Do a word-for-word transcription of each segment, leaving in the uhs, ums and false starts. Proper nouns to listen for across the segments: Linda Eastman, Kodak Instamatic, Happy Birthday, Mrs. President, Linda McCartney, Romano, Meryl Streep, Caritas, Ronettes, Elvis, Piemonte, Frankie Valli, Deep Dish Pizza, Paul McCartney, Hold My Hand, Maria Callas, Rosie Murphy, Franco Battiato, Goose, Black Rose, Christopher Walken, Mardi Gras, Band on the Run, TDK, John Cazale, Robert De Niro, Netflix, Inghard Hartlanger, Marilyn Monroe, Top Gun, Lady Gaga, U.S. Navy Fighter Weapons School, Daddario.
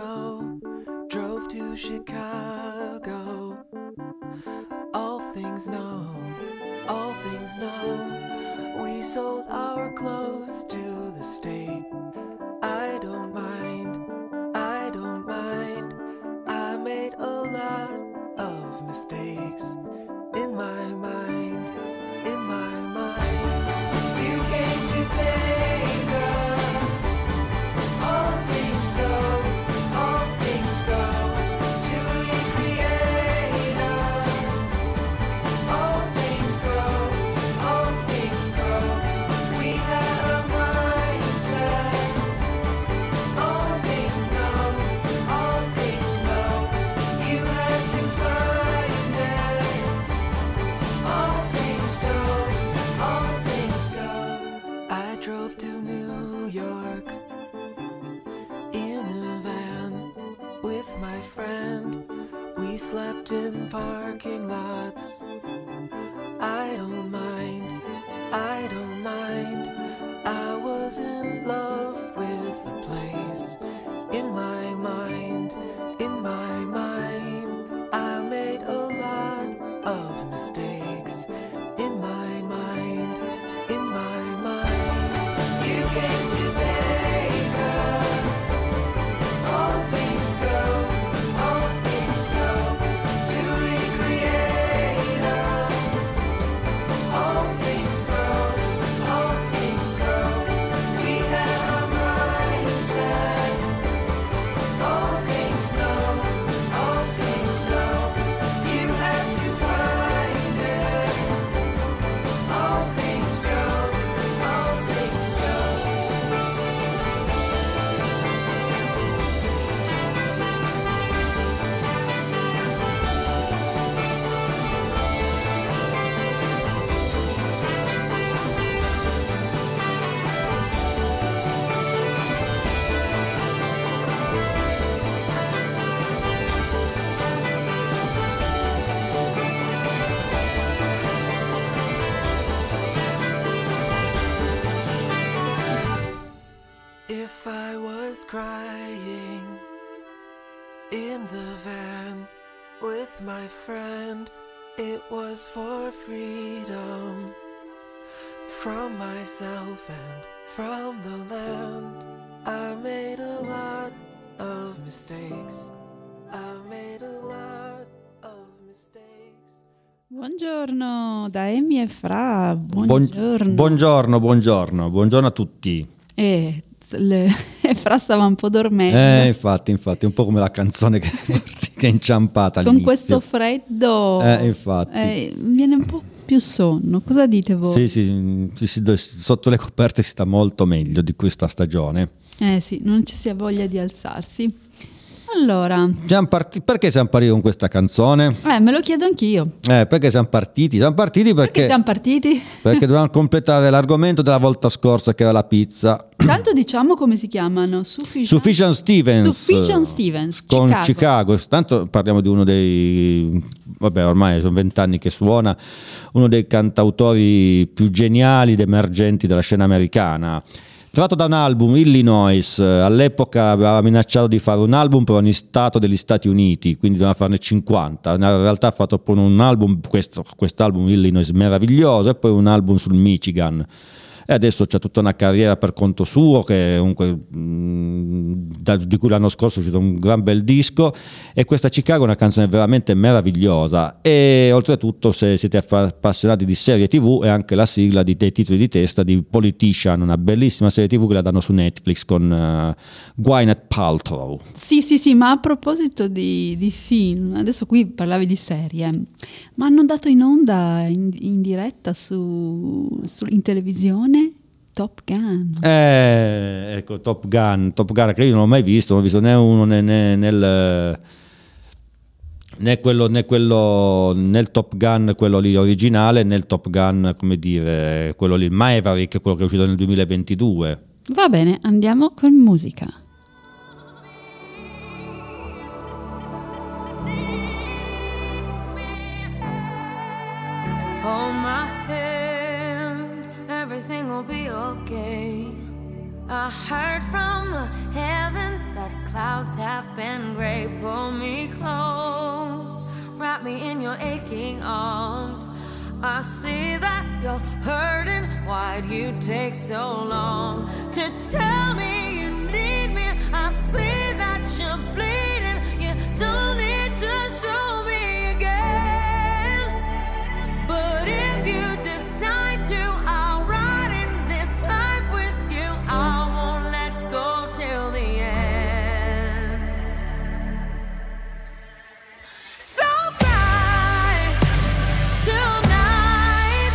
Go, drove to Chicago. All things know, all things know. We sold our clothes to the state. I don't mind, I don't mind. I made a lot of mistakes in my mind, in my mind. You came to take us. All things go. Slept in parking lots. I don't mind, I don't mind. I was in love with the place. In my mind, in my mind. I made a lot of mistakes. In my mind, in my mind. You came to take us. All things go. Crying. in the van with my friend. It was for freedom from myself and from the land. I made a lot of mistakes. I made a lot of mistakes. Buongiorno da Emi e Fra. Buongiorno. Buongiorno, buongiorno, buongiorno a tutti. E le... Fra stava un po' dormendo. Eh, infatti, infatti, un po' come la canzone che, che è inciampata all'inizio. Con questo freddo. Eh, infatti. Eh, viene un po' più sonno. Cosa dite voi? Sì, sì, sì, sì, sotto le coperte si sta molto meglio di questa stagione. Eh sì, non ci si ha voglia di alzarsi. Allora, siamo parti- perché siamo partiti con questa canzone? Eh, me lo chiedo anch'io. Eh, perché siamo partiti? Siamo partiti perché, perché siamo partiti? Perché dovevamo completare l'argomento della volta scorsa, che era la pizza. Tanto diciamo come si chiamano: Sufjan, Sufjan Stevens. Sufjan Stevens con Chicago. Chicago. Tanto parliamo di uno dei, vabbè, ormai sono vent'anni che suona, uno dei cantautori più geniali ed emergenti della scena americana. Tratto da un album, Illinois, all'epoca aveva minacciato di fare un album per ogni stato degli Stati Uniti, quindi doveva farne cinquanta. In realtà ha fatto poi un album, questo, quest'album Illinois meraviglioso, e poi un album sul Michigan. E adesso c'è tutta una carriera per conto suo, che comunque, di cui l'anno scorso è uscito un gran bel disco, e questa Chicago è una canzone veramente meravigliosa. E oltretutto, se siete appassionati di serie tv, è anche la sigla di, dei titoli di testa di Politician, una bellissima serie tv che la danno su Netflix con uh, Gwyneth Paltrow. Sì sì sì, ma a proposito di, di film, adesso qui parlavi di serie, ma hanno dato in onda in, in diretta su, su in televisione Top Gun. Eh, ecco, Top Gun, Top Gun che io non ho mai visto, non ho visto né uno né, né nel né quello né quello nel Top Gun, quello lì originale, né il Top Gun, come dire, quello lì Maverick, quello che è uscito nel duemilaventidue. Va bene, andiamo con musica. Hold my hand, everything will be okay. I heard from the heavens that clouds have been gray. Pull me close, wrap me in your aching arms. I see that you're hurting, why'd you take so long to tell me you need me? I see that you're bleeding, you don't need to show me again. But if you decide to, I'll I won't let go till the end. So cry tonight,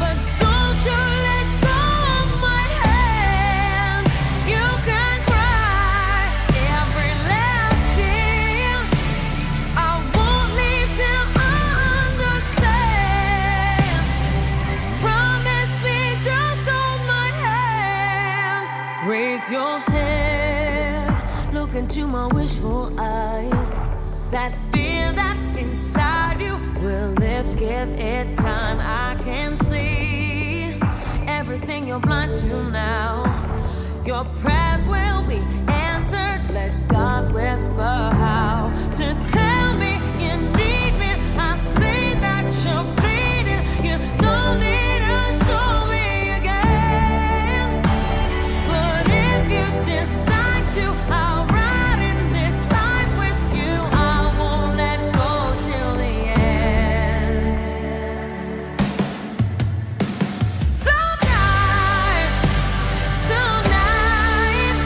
but don't you let go of my hand. You can cry every last tear. I won't leave till I understand. Promise me just hold my hand. Raise your head, look into my wishful eyes. That fear that's inside you will lift, give it time. I can see everything you're blind to now. Your prayers will be answered, let God whisper how to tell me you need me. I see that you're bleeding, you don't need a show me. Decide to, I'll ride in this life with you. I won't let go till the end. So die tonight,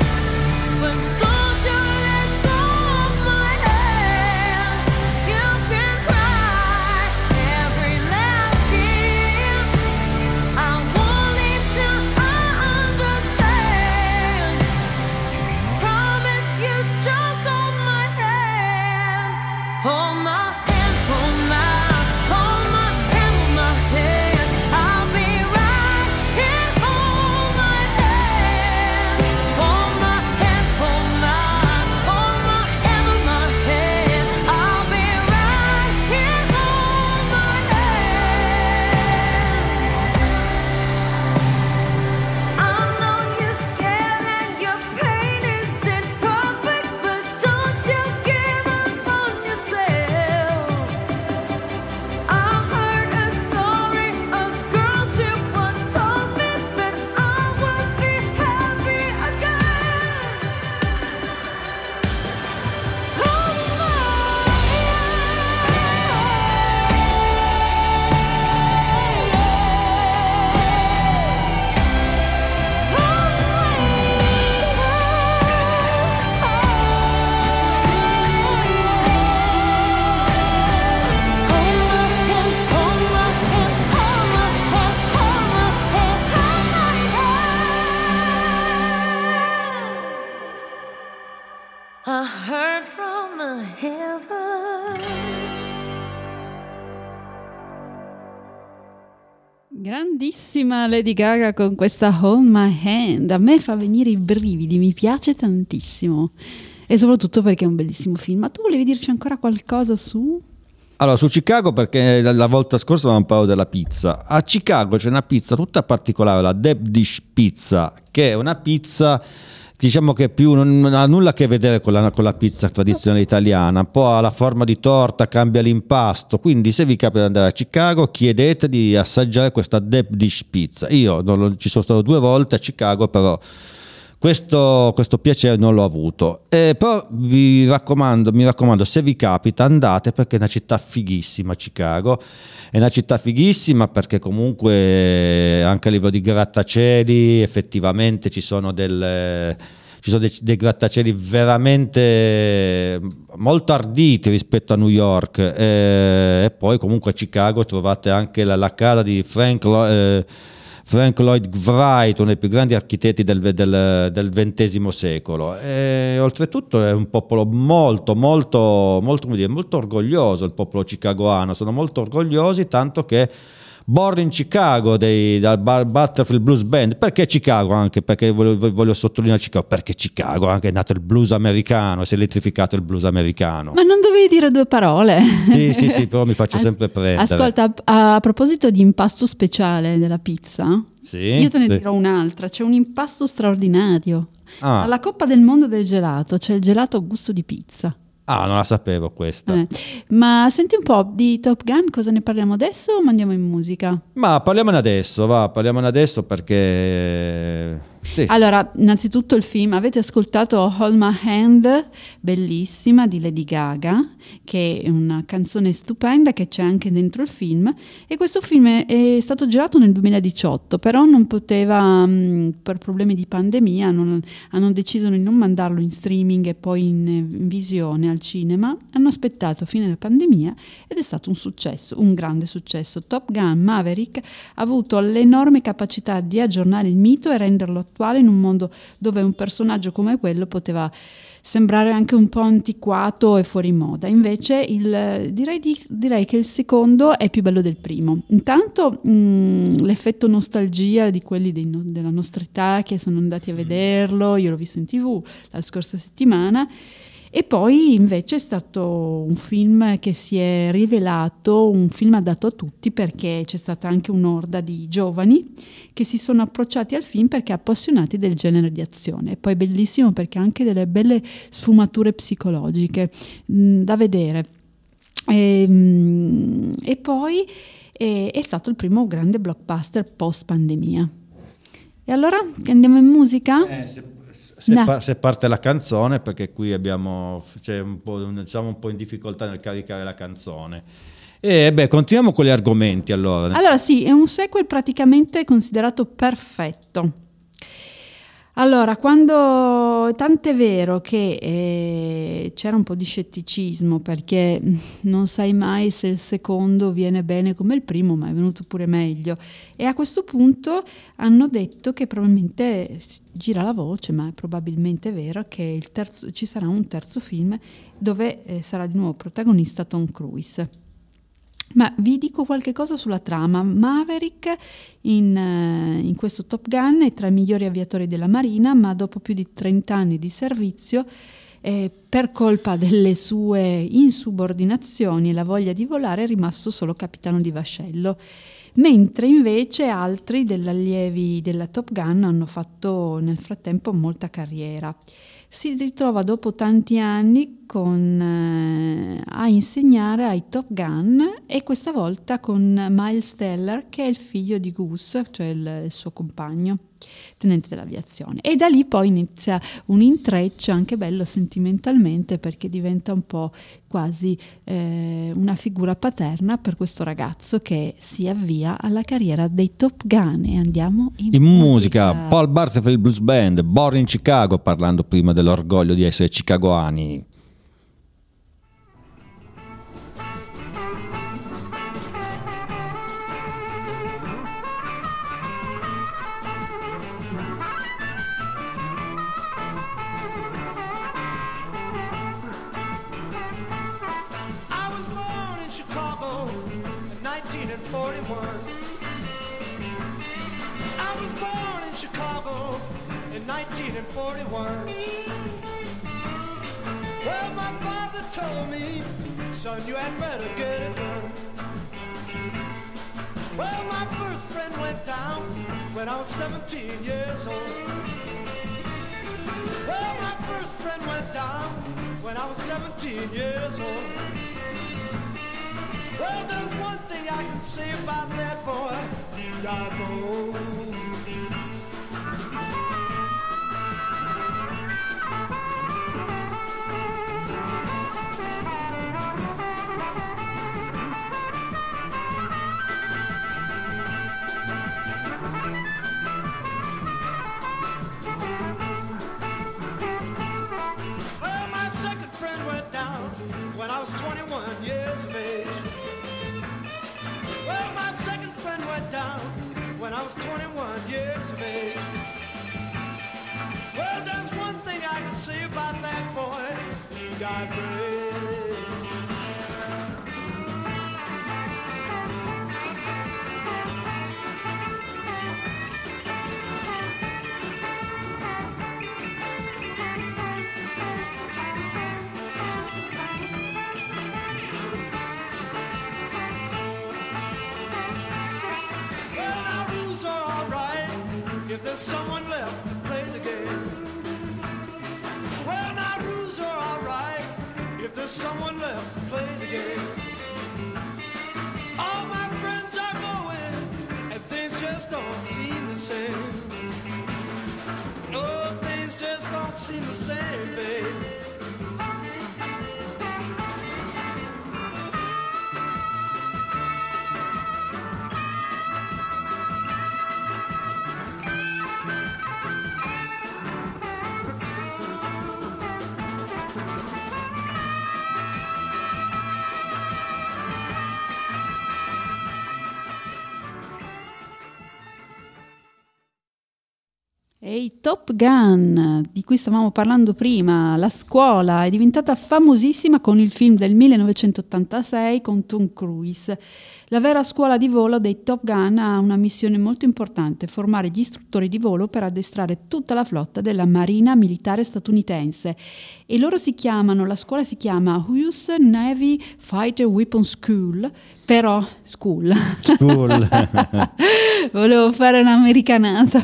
but don't you let go of my hand. You can cry every last tear. I won't leave till I understand. Promise you just hold my hand. Hold my hand, hold my, hold my hand, hold my hand. I'll be right here. Hold my hand. Hold my hand, hold my, hold my hand, hold my hand. I'll be right here. Hold my hand. I know you're scared and your pain isn't perfect, but don't you give Grandissima Lady Gaga con questa Hold My Hand, a me fa venire i brividi, mi piace tantissimo e soprattutto perché è un bellissimo film. Ma tu volevi dirci ancora qualcosa su? Allora, su Chicago, perché la volta scorsa avevamo parlato della pizza. A Chicago c'è una pizza tutta particolare, la Deep Dish Pizza, che è una pizza, diciamo che più non ha nulla a che vedere con la, con la pizza tradizionale italiana, un po' ha la forma di torta, cambia l'impasto, quindi se vi capita di andare a Chicago chiedete di assaggiare questa Deep Dish Pizza. Io non lo, ci sono stato due volte a Chicago, però questo, questo piacere non l'ho avuto, eh, però vi raccomando, mi raccomando, se vi capita andate, perché è una città fighissima. Chicago è una città fighissima perché comunque anche a livello di grattacieli effettivamente ci sono delle, ci sono dei, dei grattacieli veramente molto arditi rispetto a New York, eh, e poi comunque a Chicago trovate anche la, la casa di Frank eh, Frank Lloyd Wright, uno dei più grandi architetti del, del, del ventesimo secolo. E, oltretutto è un popolo molto, molto, molto, come dire, molto orgoglioso, il popolo chicagoano. Sono molto orgogliosi, tanto che Born in Chicago dei, dal Butterfield Blues Band. Perché Chicago? Anche perché voglio, voglio sottolineare Chicago, perché Chicago anche è nato il blues americano, si è elettrificato il blues americano. Ma non dovevi dire due parole? Sì, sì, sì, però mi faccio As- sempre prendere. Ascolta, a, a proposito di impasto speciale della pizza, sì, io te ne sì. dirò un'altra. C'è un impasto straordinario. Ah. Alla Coppa del Mondo del Gelato c'è il gelato a gusto di pizza. Ah, non la sapevo questa. Eh, ma senti un po', di Top Gun cosa ne parliamo adesso o mandiamo in musica? Ma parliamone adesso, va, parliamone adesso perché... Sì. Allora, innanzitutto il film, avete ascoltato Hold My Hand, bellissima, di Lady Gaga, che è una canzone stupenda che c'è anche dentro il film, e questo film è, è stato girato nel duemiladiciotto, però non poteva, mh, per problemi di pandemia, non, hanno deciso di non mandarlo in streaming e poi in, in visione al cinema, hanno aspettato fine la pandemia ed è stato un successo, un grande successo. Top Gun, Maverick, ha avuto l'enorme capacità di aggiornare il mito e renderlo attuale in un mondo dove un personaggio come quello poteva sembrare anche un po' antiquato e fuori moda. Invece il, direi, di, direi che il secondo è più bello del primo. Intanto mh, l'effetto nostalgia di quelli dei, della nostra età che sono andati a vederlo, io l'ho visto in TV la scorsa settimana. E poi invece è stato un film che si è rivelato un film adatto a tutti, perché c'è stata anche un'orda di giovani che si sono approcciati al film perché appassionati del genere di azione. E poi è bellissimo perché ha anche delle belle sfumature psicologiche mh, da vedere. E, mh, e poi è, è stato il primo grande blockbuster post pandemia. E allora andiamo in musica? Eh, se... Se, no. par- se parte la canzone, perché qui abbiamo, cioè, un po', diciamo, un po' in difficoltà nel caricare la canzone. E beh, continuiamo con gli argomenti allora. Allora sì, è un sequel praticamente considerato perfetto. Allora, quando tant'è vero che eh, c'era un po' di scetticismo, perché non sai mai se il secondo viene bene come il primo, ma è venuto pure meglio. E a questo punto hanno detto che probabilmente, gira la voce, ma è probabilmente vero, che il terzo, ci sarà un terzo film dove eh, sarà di nuovo protagonista Tom Cruise. Ma vi dico qualche cosa sulla trama. Maverick in, in questo Top Gun è tra i migliori aviatori della Marina, ma dopo più di trenta anni di servizio, eh, per colpa delle sue insubordinazioni e la voglia di volare, è rimasto solo capitano di vascello. Mentre invece altri degli allievi della Top Gun hanno fatto nel frattempo molta carriera. Si ritrova dopo tanti anni con, eh, a insegnare ai Top Gun, e questa volta con Miles Teller, che è il figlio di Goose, cioè il, il suo compagno, tenente dell'aviazione. E da lì poi inizia un intreccio anche bello sentimentalmente, perché diventa un po' quasi eh, una figura paterna per questo ragazzo che si avvia alla carriera dei Top Gun. E andiamo in, in musica. musica. Paul Butterfield Blues Band, Born in Chicago, parlando prima dell'orgoglio di essere chicagoani. was born in Chicago in nineteen forty-one. Well, my father told me, son, you had better get it done. Well, my first friend went down when I was seventeen years old. Well, my first friend went down when I was seventeen years old. Well, there's one thing I can say about that boy, he died old. E i Top Gun, di cui stavamo parlando prima, la scuola, è diventata famosissima con il film del millenovecentottantasei con Tom Cruise. La vera scuola di volo dei Top Gun ha una missione molto importante, formare gli istruttori di volo per addestrare tutta la flotta della Marina Militare statunitense. E loro si chiamano, la scuola si chiama U S Navy Fighter Weapons School, però school. School. Volevo fare un'americanata.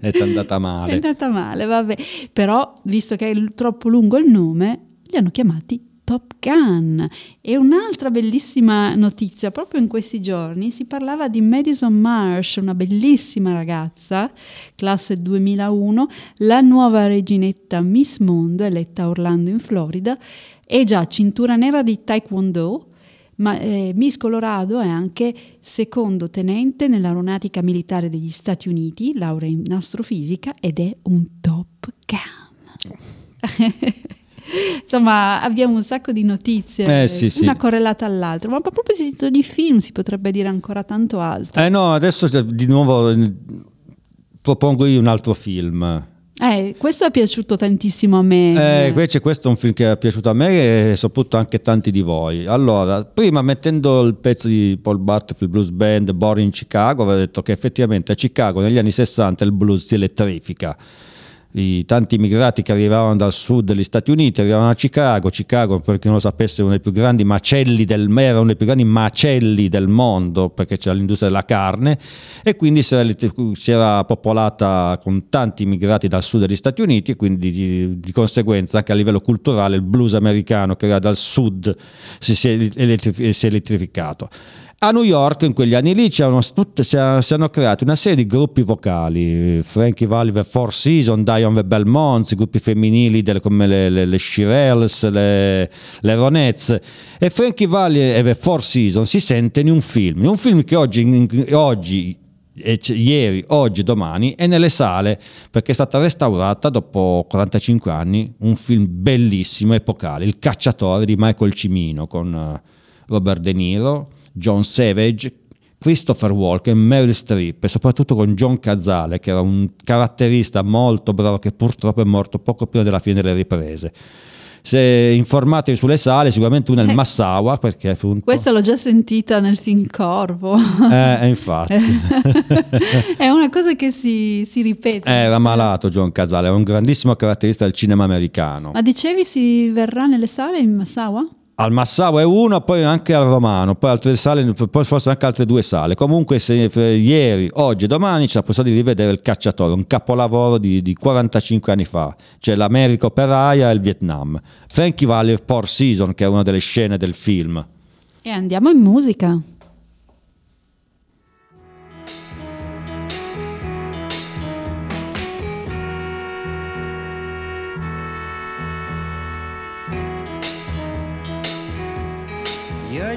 È andata male. È andata male, vabbè. Però, visto che è troppo lungo il nome, li hanno chiamati Top Gun. E un'altra bellissima notizia, proprio in questi giorni si parlava di Madison Marsh, una bellissima ragazza, classe duemilauno, la nuova reginetta Miss Mondo, eletta a Orlando in Florida, è già cintura nera di Taekwondo, ma eh, Miss Colorado è anche secondo tenente nell'aeronautica militare degli Stati Uniti, laurea in astrofisica ed è un Top Gun. Insomma, abbiamo un sacco di notizie, eh, sì, una sì. correlata all'altra, ma proprio a proposito di film si potrebbe dire ancora tanto altro. Eh no, adesso di nuovo propongo io un altro film. Eh, questo è piaciuto tantissimo a me. Eh, invece questo è un film che è piaciuto a me e soprattutto anche tanti di voi. Allora, prima mettendo il pezzo di Paul Butterfield Blues Band, Born in Chicago, avevo detto che effettivamente a Chicago negli anni sessanta il blues si elettrifica. I tanti immigrati che arrivavano dal sud degli Stati Uniti arrivavano a Chicago. Chicago, per chi non lo sapesse, è uno dei più grandi macelli del era uno dei più grandi macelli del mondo, perché c'era l'industria della carne, e quindi si era, si era popolata con tanti immigrati dal sud degli Stati Uniti, e quindi di, di conseguenza anche a livello culturale il blues americano che era dal sud si, si, è, elettri, si è elettrificato. A New York in quegli anni lì c'erano, si hanno creati una serie di gruppi vocali, Frankie Valli, The Four Seasons, Dion Belmonts, gruppi femminili delle, come le, le, le Shirelles, le, le Ronettes, e Frankie Valli e The Four Seasons si sente in un film, in un film che oggi, in, oggi e c- ieri, oggi, domani è nelle sale perché è stata restaurata dopo quarantacinque anni, un film bellissimo, epocale, Il Cacciatore di Michael Cimino con Robert De Niro, John Savage, Christopher Walken, Meryl Streep e soprattutto con John Cazale, che era un caratterista molto bravo che purtroppo è morto poco prima della fine delle riprese. Se informatevi sulle sale, sicuramente una è il Massaua, perché appunto... Questa l'ho già sentita nel film Corvo. Eh, infatti. È una cosa che si, si ripete. Era malato John Cazale, è un grandissimo caratterista del cinema americano. Ma dicevi si verrà nelle sale in Massaua? Al Massaua è una, poi anche al Romano, poi altre sale, poi forse anche altre due sale. Comunque se, ieri, oggi e domani c'è la possibilità di rivedere Il Cacciatore, un capolavoro di, di quarantacinque anni fa. C'è l'America operaia e il Vietnam. Frankie Valli, Four Seasons, che è una delle scene del film. E andiamo in musica. You're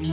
you.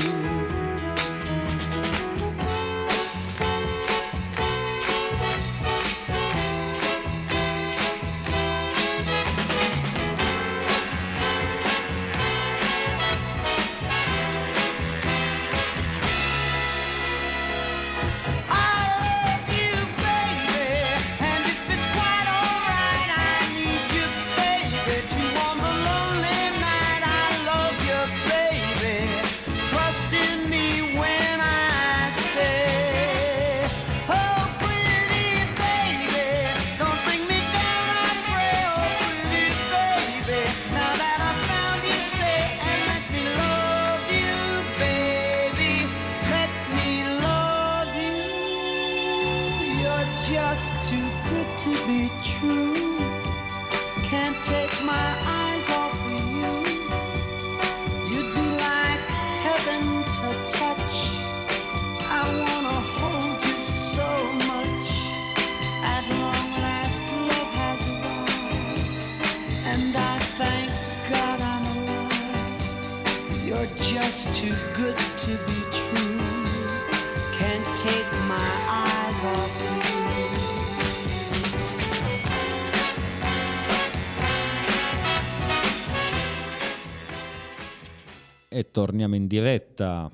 Torniamo in diretta.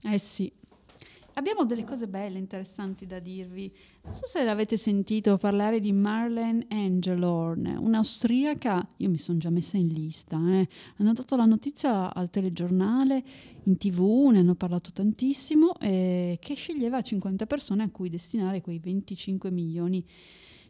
Eh sì, abbiamo delle cose belle, interessanti da dirvi. Non so se l'avete sentito parlare di Marilyn Monroe, un'austriaca. Io mi sono già messa in lista, eh. Hanno dato la notizia al telegiornale, in tv, ne hanno parlato tantissimo, eh, che sceglieva cinquanta persone a cui destinare quei venticinque milioni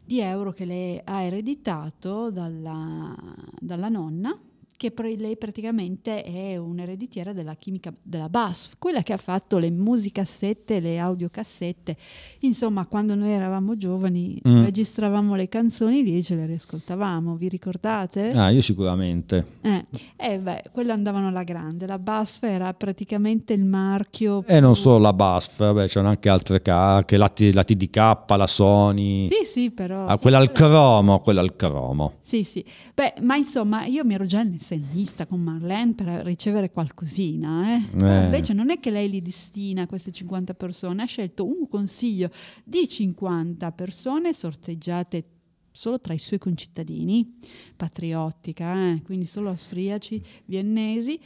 di euro che lei ha ereditato dalla, dalla nonna, che pre- lei praticamente è un'ereditiera della chimica della B A S F, quella che ha fatto le musicassette, le audiocassette. Insomma, quando noi eravamo giovani mm. registravamo le canzoni lì e ce le riascoltavamo, vi ricordate? Ah, io sicuramente. Eh, eh beh, quelle andavano alla grande, la B A S F era praticamente il marchio... E eh, non solo la B A S F, vabbè, c'erano anche altre che la, T- la T D K, la Sony... Sì, sì, però... Ah, quella al cromo, quella al cromo. Sì, sì. Beh, ma insomma, io mi ero già in lista con Marlene per ricevere qualcosina, eh? Eh. Invece non è che lei li destina queste cinquanta persone, ha scelto un consiglio di cinquanta persone sorteggiate solo tra i suoi concittadini, patriottica, eh? Quindi solo austriaci, viennesi,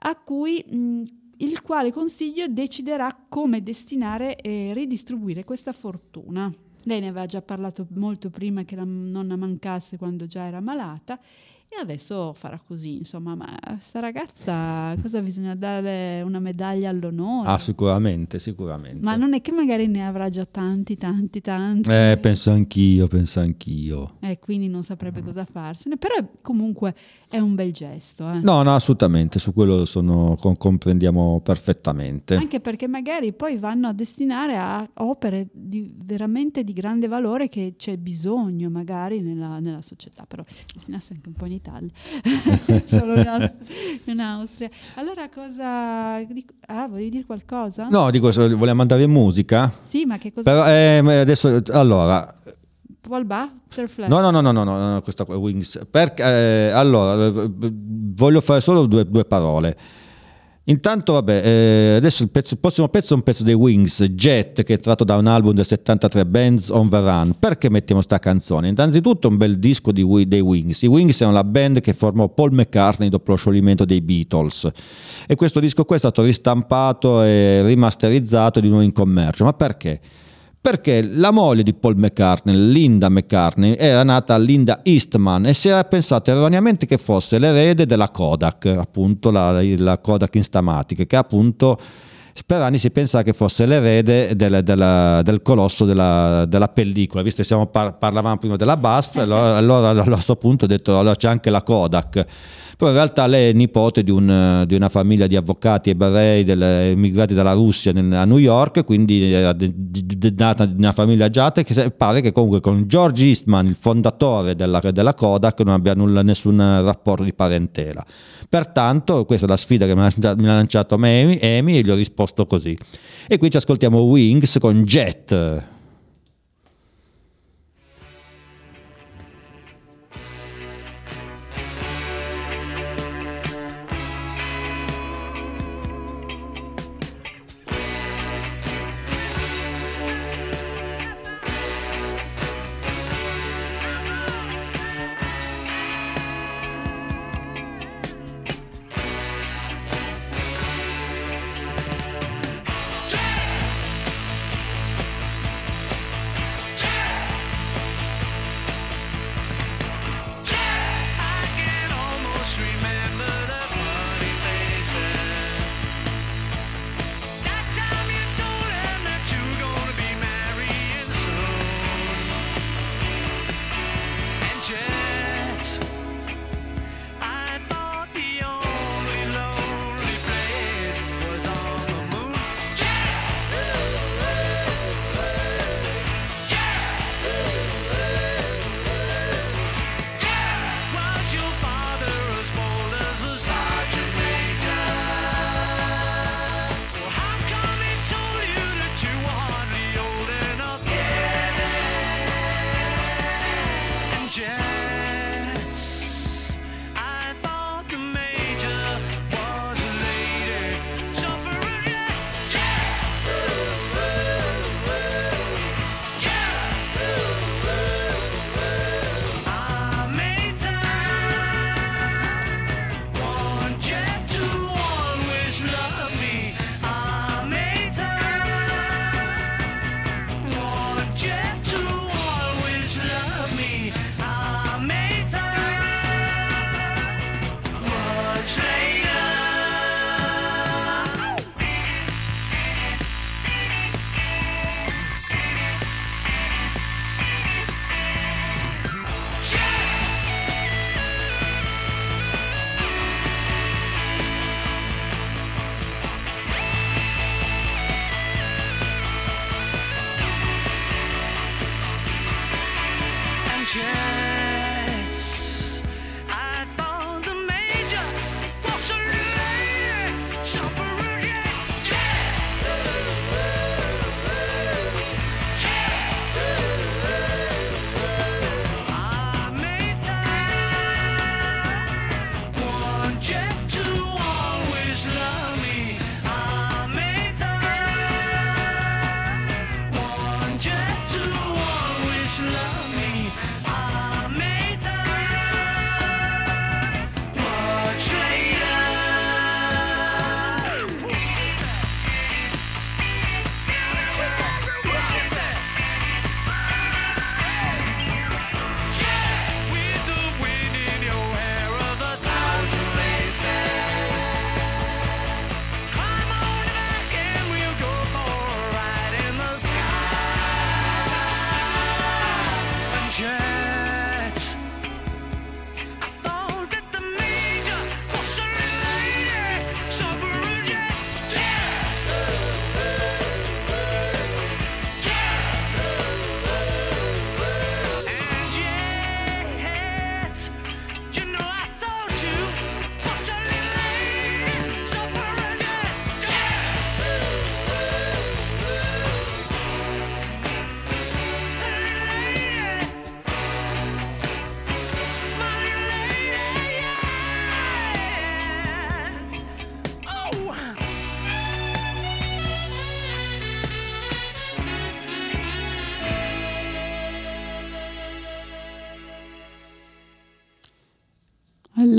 a cui mh, il quale consiglio deciderà come destinare e ridistribuire questa fortuna. Lei ne aveva già parlato molto prima che la nonna mancasse, quando già era malata. e adesso farà così, insomma. Ma sta ragazza, cosa, bisogna dare una medaglia all'onore? Ah, sicuramente, sicuramente. Ma non è che magari ne avrà già tanti, tanti, tanti? Eh, penso anch'io, penso anch'io. E eh, quindi non saprebbe mm. cosa farsene, però comunque è un bel gesto. Eh. No, no, assolutamente, su quello sono, comprendiamo perfettamente. Anche perché magari poi vanno a destinare a opere di, veramente di grande valore, che c'è bisogno magari nella, nella società, però destinasse anche un po' in Italia, solo in, Aust- in Austria. Allora cosa... Dico, ah, volevi dire qualcosa? No, dico, vogliamo andare in musica? Sì, ma che cosa... Però, eh, adesso, allora... Paul Butterfield? No, no, no, no, no, no, questa qua, Wings. Per, eh, allora, voglio fare solo due, due parole. Intanto, vabbè, eh, adesso il, pezzo, il prossimo pezzo è un pezzo dei Wings, Jet, che è tratto da un album del settantatré, Bands on the Run. Perché mettiamo sta canzone? Innanzitutto un bel disco di, dei Wings. I Wings erano la band che formò Paul McCartney dopo lo scioglimento dei Beatles, e questo disco qua è stato ristampato e rimasterizzato di nuovo in commercio. Ma perché? Perché la moglie di Paul McCartney, Linda McCartney, era nata Linda Eastman e si era pensato erroneamente che fosse l'erede della Kodak, appunto la, la Kodak Instamatic, che appunto per anni si pensava che fosse l'erede del, del, del colosso della, della pellicola, visto che siamo par- parlavamo prima della B A S F, allora, allora a questo punto ho detto allora c'è anche la Kodak. Però in realtà lei è nipote di, un, di una famiglia di avvocati ebrei emigrati dalla Russia nel, a New York, quindi era nata di una famiglia agiata, che pare che comunque con George Eastman, il fondatore della, della Kodak, non abbia nulla, nessun rapporto di parentela. Pertanto questa è la sfida che mi ha, mi ha lanciato Amy, Amy e gli ho risposto così. E qui ci ascoltiamo Wings con Jet.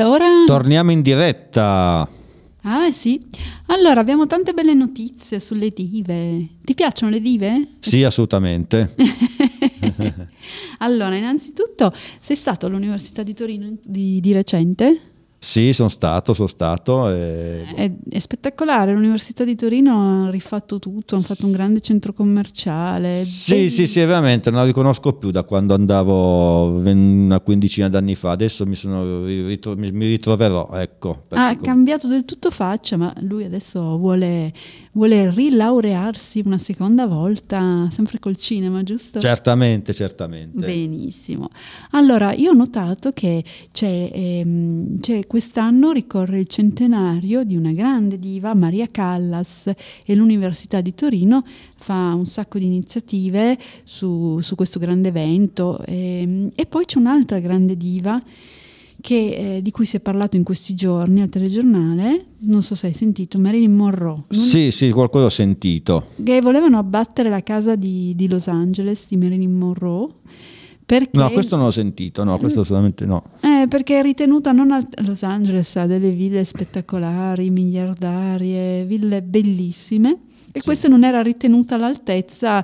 Allora... torniamo in diretta. Ah sì, allora abbiamo tante belle notizie sulle dive. Ti piacciono le dive? Sì, assolutamente. Allora, innanzitutto, sei stato all'Università di Torino di, di recente? Sì, sono stato, sono stato. E... È, è spettacolare, l'Università di Torino ha rifatto tutto, hanno fatto un grande centro commerciale. Sì, dei... sì, sì, veramente, non la riconosco più da quando andavo una quindicina d'anni fa, adesso mi, sono ritro- mi ritroverò, ecco. Ha ah, cambiato del tutto faccia, ma lui adesso vuole, vuole rilaurearsi una seconda volta, sempre col cinema, giusto? Certamente, certamente. Benissimo. Allora, io ho notato che c'è... Ehm, c'è quest'anno ricorre il centenario di una grande diva, Maria Callas, e l'Università di Torino fa un sacco di iniziative su, su questo grande evento. E, e poi c'è un'altra grande diva che, eh, di cui si è parlato in questi giorni al telegiornale, non so se hai sentito, Marilyn Monroe. Non... Sì, sì, qualcosa ho sentito. Che volevano abbattere la casa di, di Los Angeles di Marilyn Monroe. Perché... No, questo non l'ho sentito, no, questo assolutamente no. Eh, perché è ritenuta non a Los Angeles, ha delle ville spettacolari, miliardarie, ville bellissime, e sì, questa non era ritenuta all'altezza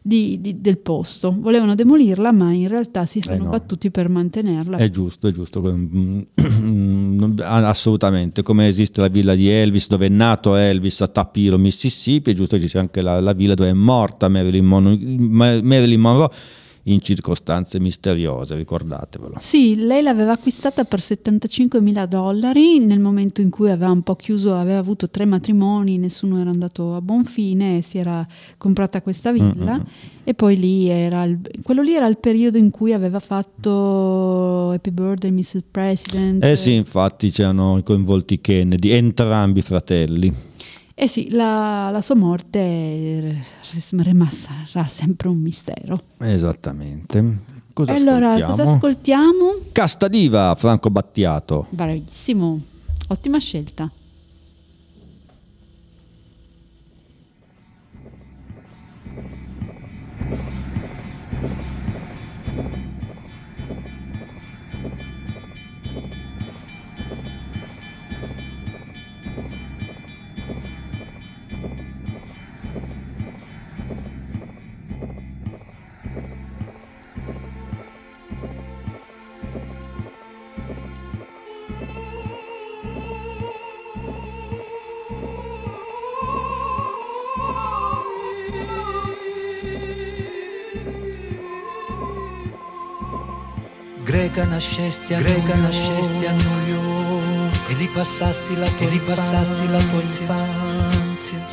di, di, del posto. Volevano demolirla, ma in realtà si sono eh no. battuti per mantenerla. È giusto, è giusto. Assolutamente, come esiste la villa di Elvis, dove è nato Elvis a Tapiro, Mississippi, è giusto che ci sia anche la, la villa dove è morta Marilyn Monroe, Marilyn Monroe, in circostanze misteriose, ricordatevelo. Sì, lei l'aveva acquistata per settantacinquemila dollari nel momento in cui aveva un po' chiuso, aveva avuto tre matrimoni, nessuno era andato a buon fine e si era comprata questa villa. Mm-hmm. E poi lì era il, quello lì era il periodo in cui aveva fatto Happy Birthday missus President. Eh sì, infatti c'erano coinvolti Kennedy, entrambi i fratelli. Eh sì, la, la sua morte rimarrà sempre un mistero. Esattamente. Cosa allora, ascoltiamo? cosa ascoltiamo? Casta Diva, Franco Battiato. Bravissimo, ottima scelta. Greca nascesti a Greca New nascesti a New York e lì passasti la tua, infanzia, la tua infanzia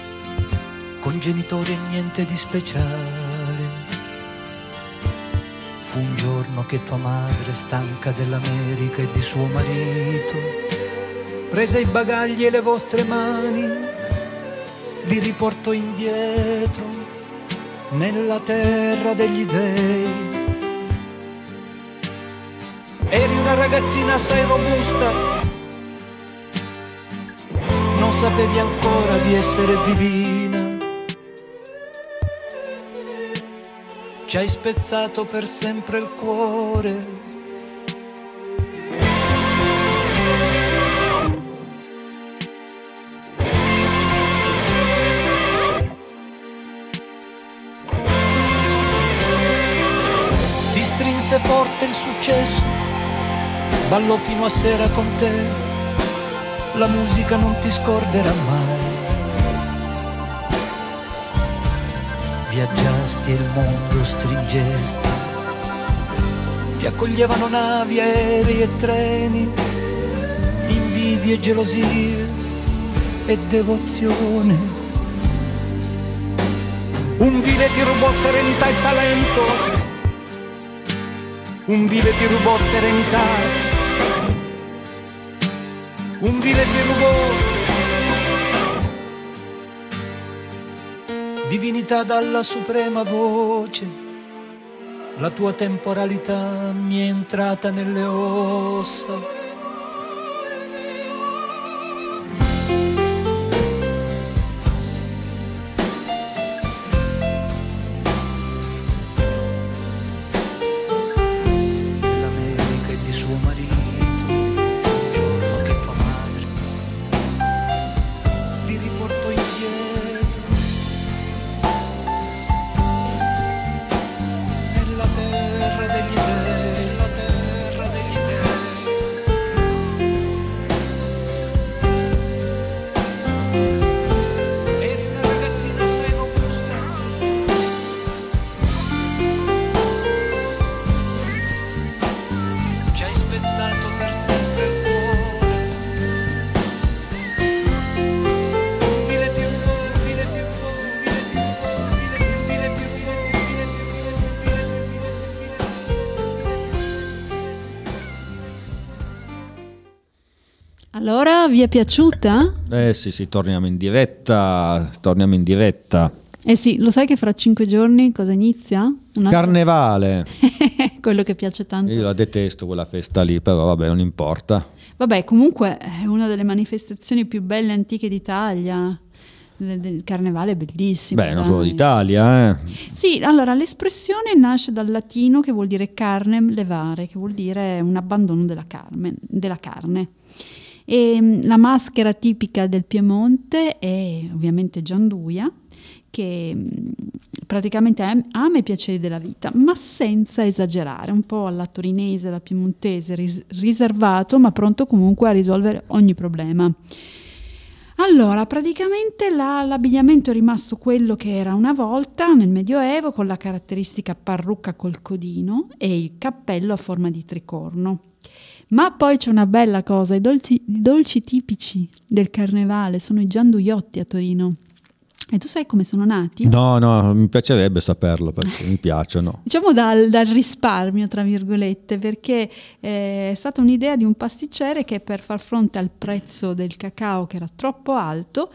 con genitori e niente di speciale. Fu un giorno che tua madre, stanca dell'America e di suo marito, prese i bagagli e le vostre mani, vi riportò indietro nella terra degli dèi. Eri una ragazzina assai robusta, non sapevi ancora di essere divina. Ci hai spezzato per sempre il cuore. Ti strinse forte il successo, ballo fino a sera con te, la musica non ti scorderà mai. Viaggiasti e il mondo stringesti, ti accoglievano navi, aerei e treni, invidie, gelosie e devozione. Un vile ti rubò serenità e talento, un vile ti rubò serenità. Un vile ti rubò divinità dalla suprema voce, la tua temporalità mi è entrata nelle ossa. Allora, vi è piaciuta? Eh sì, sì, torniamo in diretta, torniamo in diretta. Eh sì, lo sai che fra cinque giorni cosa inizia? Carnevale. Quello che piace tanto. Io la detesto quella festa lì, però vabbè, non importa. Vabbè, comunque è una delle manifestazioni più belle e antiche d'Italia. Il carnevale è bellissimo. Beh, non solo d'Italia, eh. Sì, allora l'espressione nasce dal latino che vuol dire carnem levare, che vuol dire un abbandono della carne, della carne. E la maschera tipica del Piemonte è ovviamente gianduia, che praticamente ama i piaceri della vita, ma senza esagerare, un po' alla torinese, alla piemontese, ris- riservato, ma pronto comunque a risolvere ogni problema. Allora, praticamente la, l'abbigliamento è rimasto quello che era una volta nel Medioevo, con la caratteristica parrucca col codino e il cappello a forma di tricorno. Ma poi c'è una bella cosa, i dolci, i dolci tipici del carnevale sono i gianduiotti a Torino. E tu sai come sono nati? No, no, mi piacerebbe saperlo perché mi piacciono. Diciamo dal, dal risparmio, tra virgolette, perché eh, è stata un'idea di un pasticcere che, per far fronte al prezzo del cacao che era troppo alto,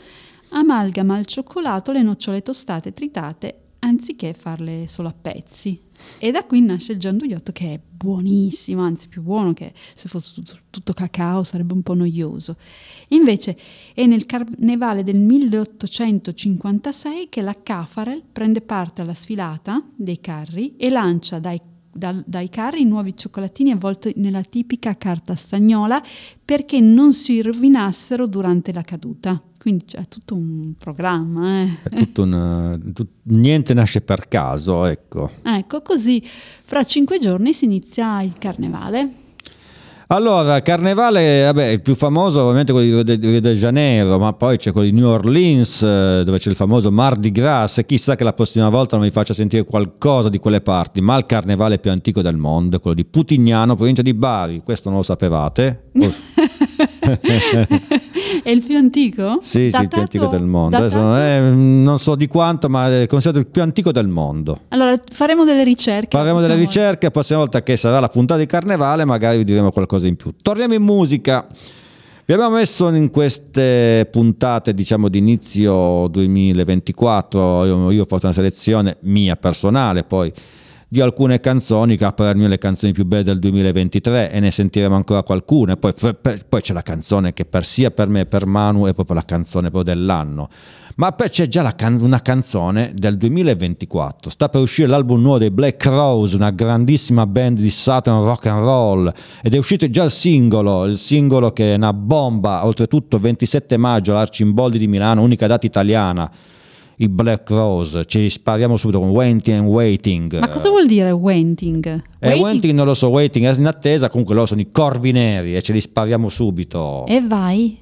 amalgama al cioccolato le nocciole tostate tritate anziché farle solo a pezzi. E da qui nasce il gianduiotto, che è buonissimo, anzi più buono, che se fosse tutto, tutto cacao sarebbe un po' noioso. Invece è nel carnevale del milleottocentocinquantasei che la Cafarel prende parte alla sfilata dei carri e lancia dai, dal, dai carri nuovi cioccolatini avvolti nella tipica carta stagnola perché non si rovinassero durante la caduta. Quindi c'è tutto un programma. Eh. È tutto una, tut, niente nasce per caso, ecco. Ecco, così fra cinque giorni si inizia il carnevale. Allora, carnevale, vabbè, il più famoso ovviamente quello di Rio de Janeiro, ma poi c'è quello di New Orleans, dove c'è il famoso Mardi Gras, e chissà che la prossima volta non vi faccia sentire qualcosa di quelle parti, ma il carnevale più antico del mondo è quello di Putignano, provincia di Bari, questo non lo sapevate? È il più antico? Sì, datato, sì, il più antico del mondo. Adesso, eh, non so di quanto, ma è considerato il più antico del mondo. Allora faremo delle ricerche. Faremo delle volta. ricerche, la prossima volta che sarà la puntata di carnevale magari vi diremo qualcosa in più. Torniamo in musica. Vi abbiamo messo in queste puntate, diciamo, di inizio duemilaventiquattro, io, io ho fatto una selezione mia personale, poi, di alcune canzoni che per me le canzoni più belle del duemilaventitré, e ne sentiremo ancora qualcuna. Poi, poi c'è la canzone che per sia per me per Manu è proprio la canzone proprio dell'anno, ma poi c'è già la can- una canzone del duemilaventiquattro, sta per uscire l'album nuovo dei Black Rose, una grandissima band di Southern rock and roll, ed è uscito già il singolo, il singolo che è una bomba, oltretutto ventisette maggio all'Arcimboldi di Milano, unica data italiana. I Black Rose, ci spariamo subito con Waiting and Waiting. Ma cosa vuol dire Waiting? Waiting? Eh, waiting non lo so, Waiting è in attesa, comunque loro sono i Corvi Neri e ce li spariamo subito. E vai.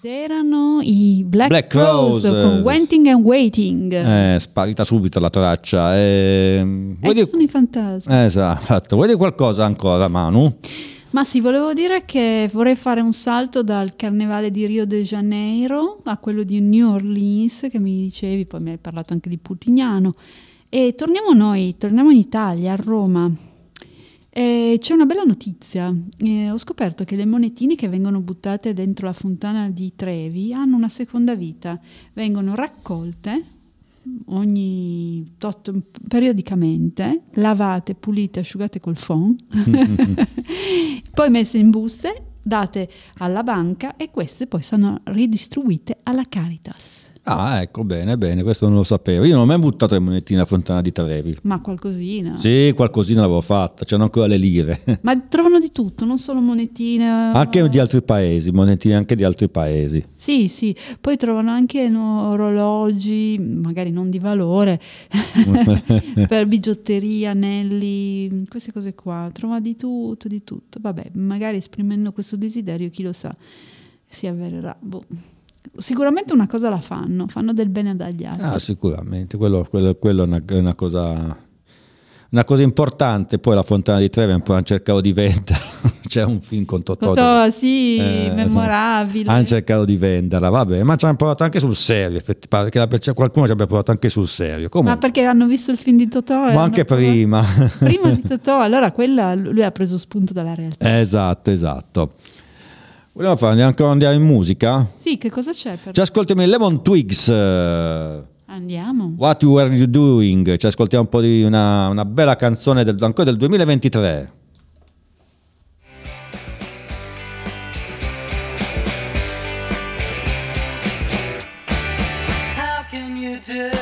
Ed erano i Black, Black Rose, Rose con Waiting and Waiting. È eh, sparita subito la traccia. Eh, e ci sono i fantasmi. Esatto. Vuoi dire qualcosa ancora, Manu? Ma sì, volevo dire che vorrei fare un salto dal carnevale di Rio de Janeiro a quello di New Orleans, che mi dicevi, poi mi hai parlato anche di Putignano. E torniamo noi, torniamo in Italia, a Roma. E c'è una bella notizia, eh, ho scoperto che le monetine che vengono buttate dentro la fontana di Trevi hanno una seconda vita, vengono raccolte ogni tot, periodicamente, lavate, pulite, asciugate col fon, poi messe in buste, date alla banca e queste poi sono ridistribuite alla Caritas. Ah, ecco, bene, bene, questo non lo sapevo. Io non ho mai buttato le monetine a Fontana di Trevi. Ma qualcosina? Sì, qualcosina l'avevo fatta, c'erano ancora le lire. Ma trovano di tutto, non solo monetine. Anche eh... di altri paesi, monetine anche di altri paesi. Sì, sì, poi trovano anche orologi, magari non di valore, per bigiotteria, anelli, queste cose qua. Trova di tutto, di tutto. Vabbè, magari esprimendo questo desiderio, chi lo sa, si avvererà, boh. Sicuramente una cosa la fanno, fanno del bene agli altri. Ah, sicuramente, quello, quello, quello è una, una cosa una cosa importante. Poi la Fontana di Trevi un po' hanno cercato di venderla, c'è un film con Totò, Totò sì, eh, memorabile. Hanno cercato di venderla, vabbè, ma ci hanno provato anche sul serio, perché qualcuno ci abbia provato anche sul serio. Comunque. Ma perché hanno visto il film di Totò? Ma anche prima. Prima di Totò, allora quella lui ha preso spunto dalla realtà. Esatto, esatto. Volevo fare ancora andiamo in musica? Sì, che cosa c'è? Per... Ci ascoltiamo i Lemon Twigs. Andiamo. What You Were Doing. Ci ascoltiamo un po' di una, una bella canzone del, ancora del duemilaventitré. How can you do? Then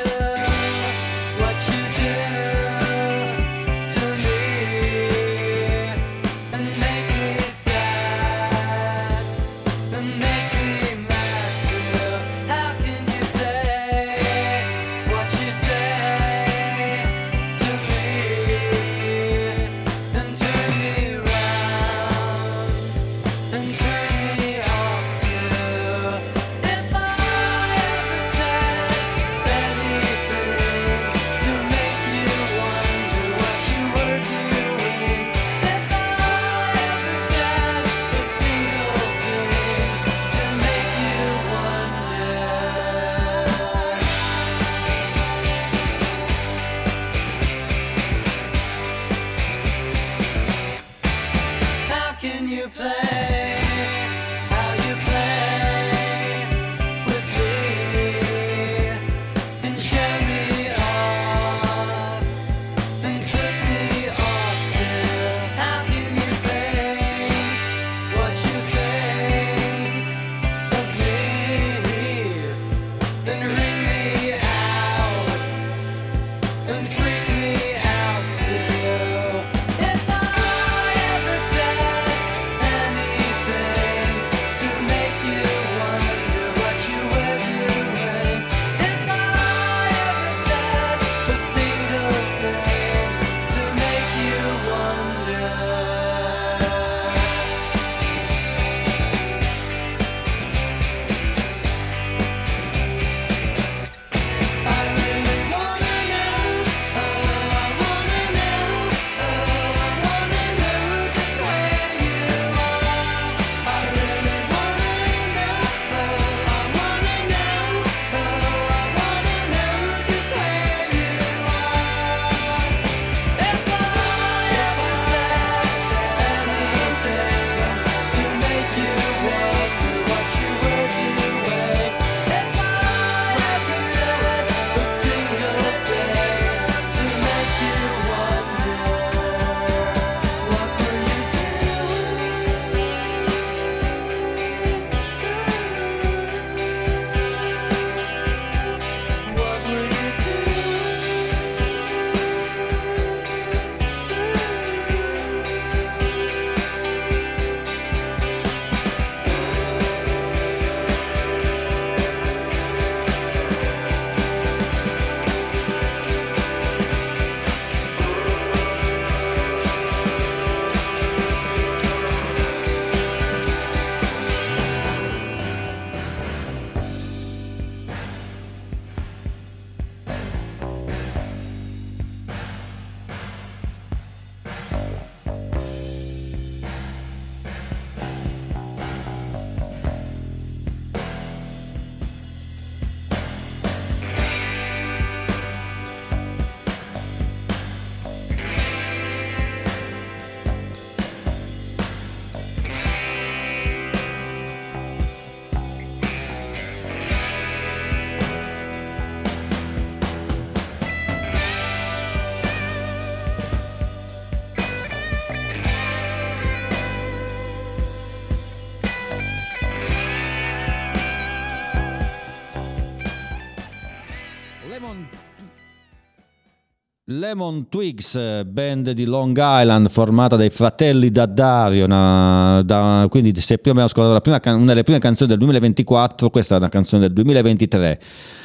Lemon Twigs, band di Long Island formata dai fratelli Daddario, una, da, quindi se prima abbiamo ascoltato la prima, una delle prime canzoni del duemilaventiquattro, questa è una canzone del duemilaventitré.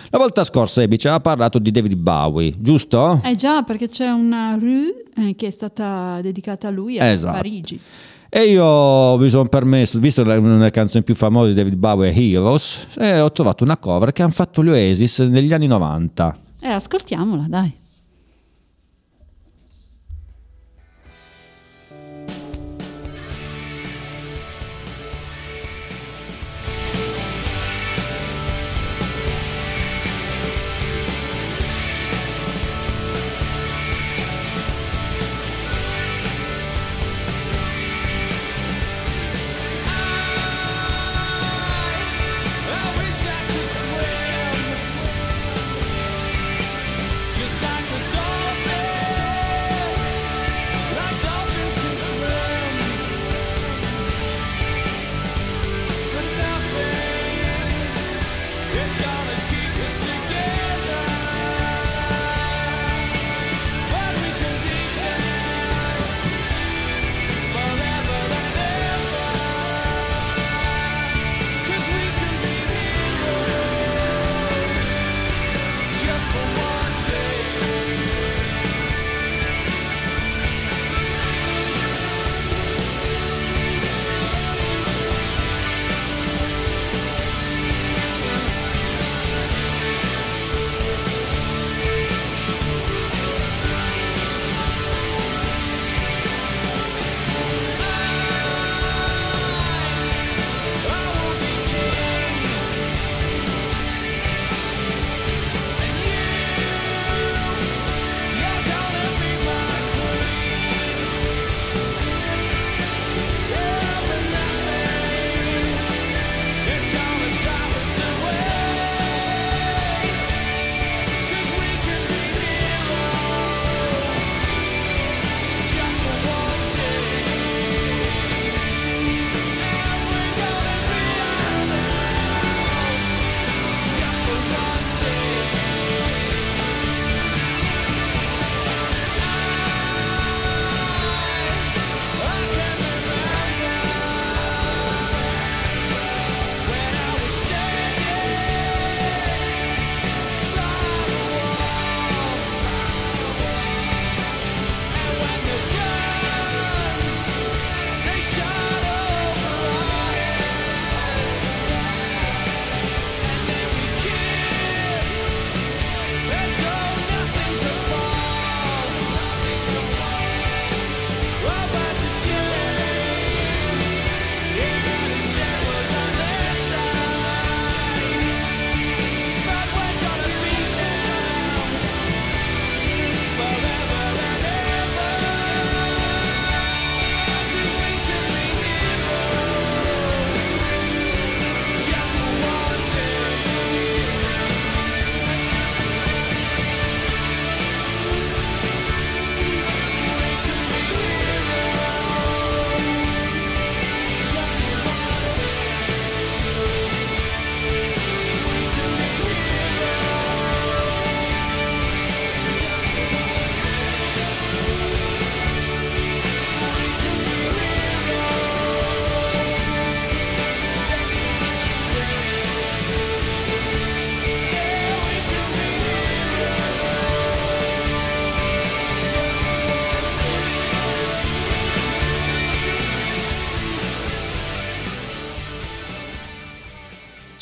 La volta scorsa Ebi ci ha parlato di David Bowie, giusto? Eh già, perché c'è una rue che è stata dedicata a lui a esatto. Parigi. E io mi sono permesso, visto che una delle canzoni più famose di David Bowie è Heroes, e ho trovato una cover che hanno fatto gli Oasis negli anni novanta. Eh, ascoltiamola, dai.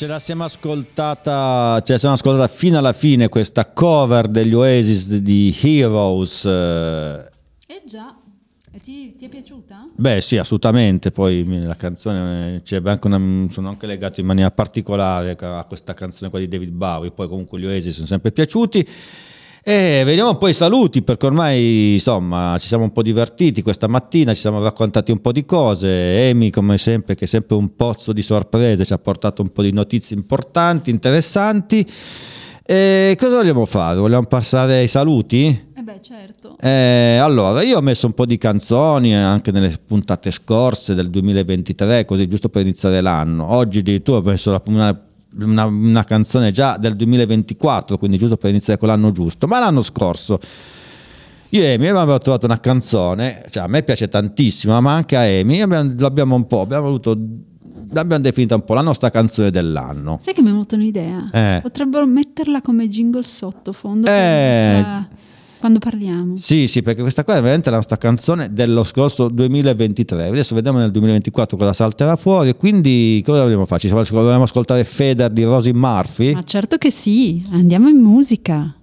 Ce la siamo ascoltata, ce la siamo ascoltata fino alla fine questa cover degli Oasis di Heroes. Eh già, e ti, ti è piaciuta? Beh sì, assolutamente, poi la canzone, c'è anche una, sono anche legato in maniera particolare a questa canzone qua di David Bowie, poi comunque gli Oasis sono sempre piaciuti. E vediamo poi i saluti, perché ormai insomma ci siamo un po' divertiti questa mattina, ci siamo raccontati un po' di cose. Emi, come sempre, che è sempre un pozzo di sorprese, ci ha portato un po' di notizie importanti, interessanti. E cosa vogliamo fare? Vogliamo passare ai saluti? Eh beh, certo. Eh, allora, io ho messo un po' di canzoni anche nelle puntate scorse del duemilaventitré, così giusto per iniziare l'anno. Oggi addirittura ho messo la una Una, una canzone già del duemilaventiquattro, quindi giusto per iniziare con l'anno giusto. Ma l'anno scorso Io e Amy abbiamo trovato una canzone, cioè a me piace tantissimo, ma anche a Amy abbiamo, l'abbiamo un po', abbiamo voluto, l'abbiamo definita un po' la nostra canzone dell'anno. Sai che mi è venuta un'idea? Eh. Potrebbero metterla come jingle sottofondo eh. per, quando parliamo. Sì, sì, perché questa qua è veramente la nostra canzone dello scorso duemilaventitré. Adesso vediamo nel duemilaventiquattro cosa salterà fuori. Quindi cosa dobbiamo fare? Ci dobbiamo ascoltare Feder di Rosie Murphy? Ma certo che sì, andiamo in musica.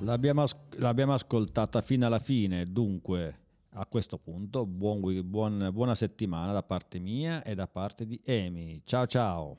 L'abbiamo, as- l'abbiamo ascoltata fino alla fine, dunque a questo punto buon, buon, buona settimana da parte mia e da parte di Amy. Ciao ciao!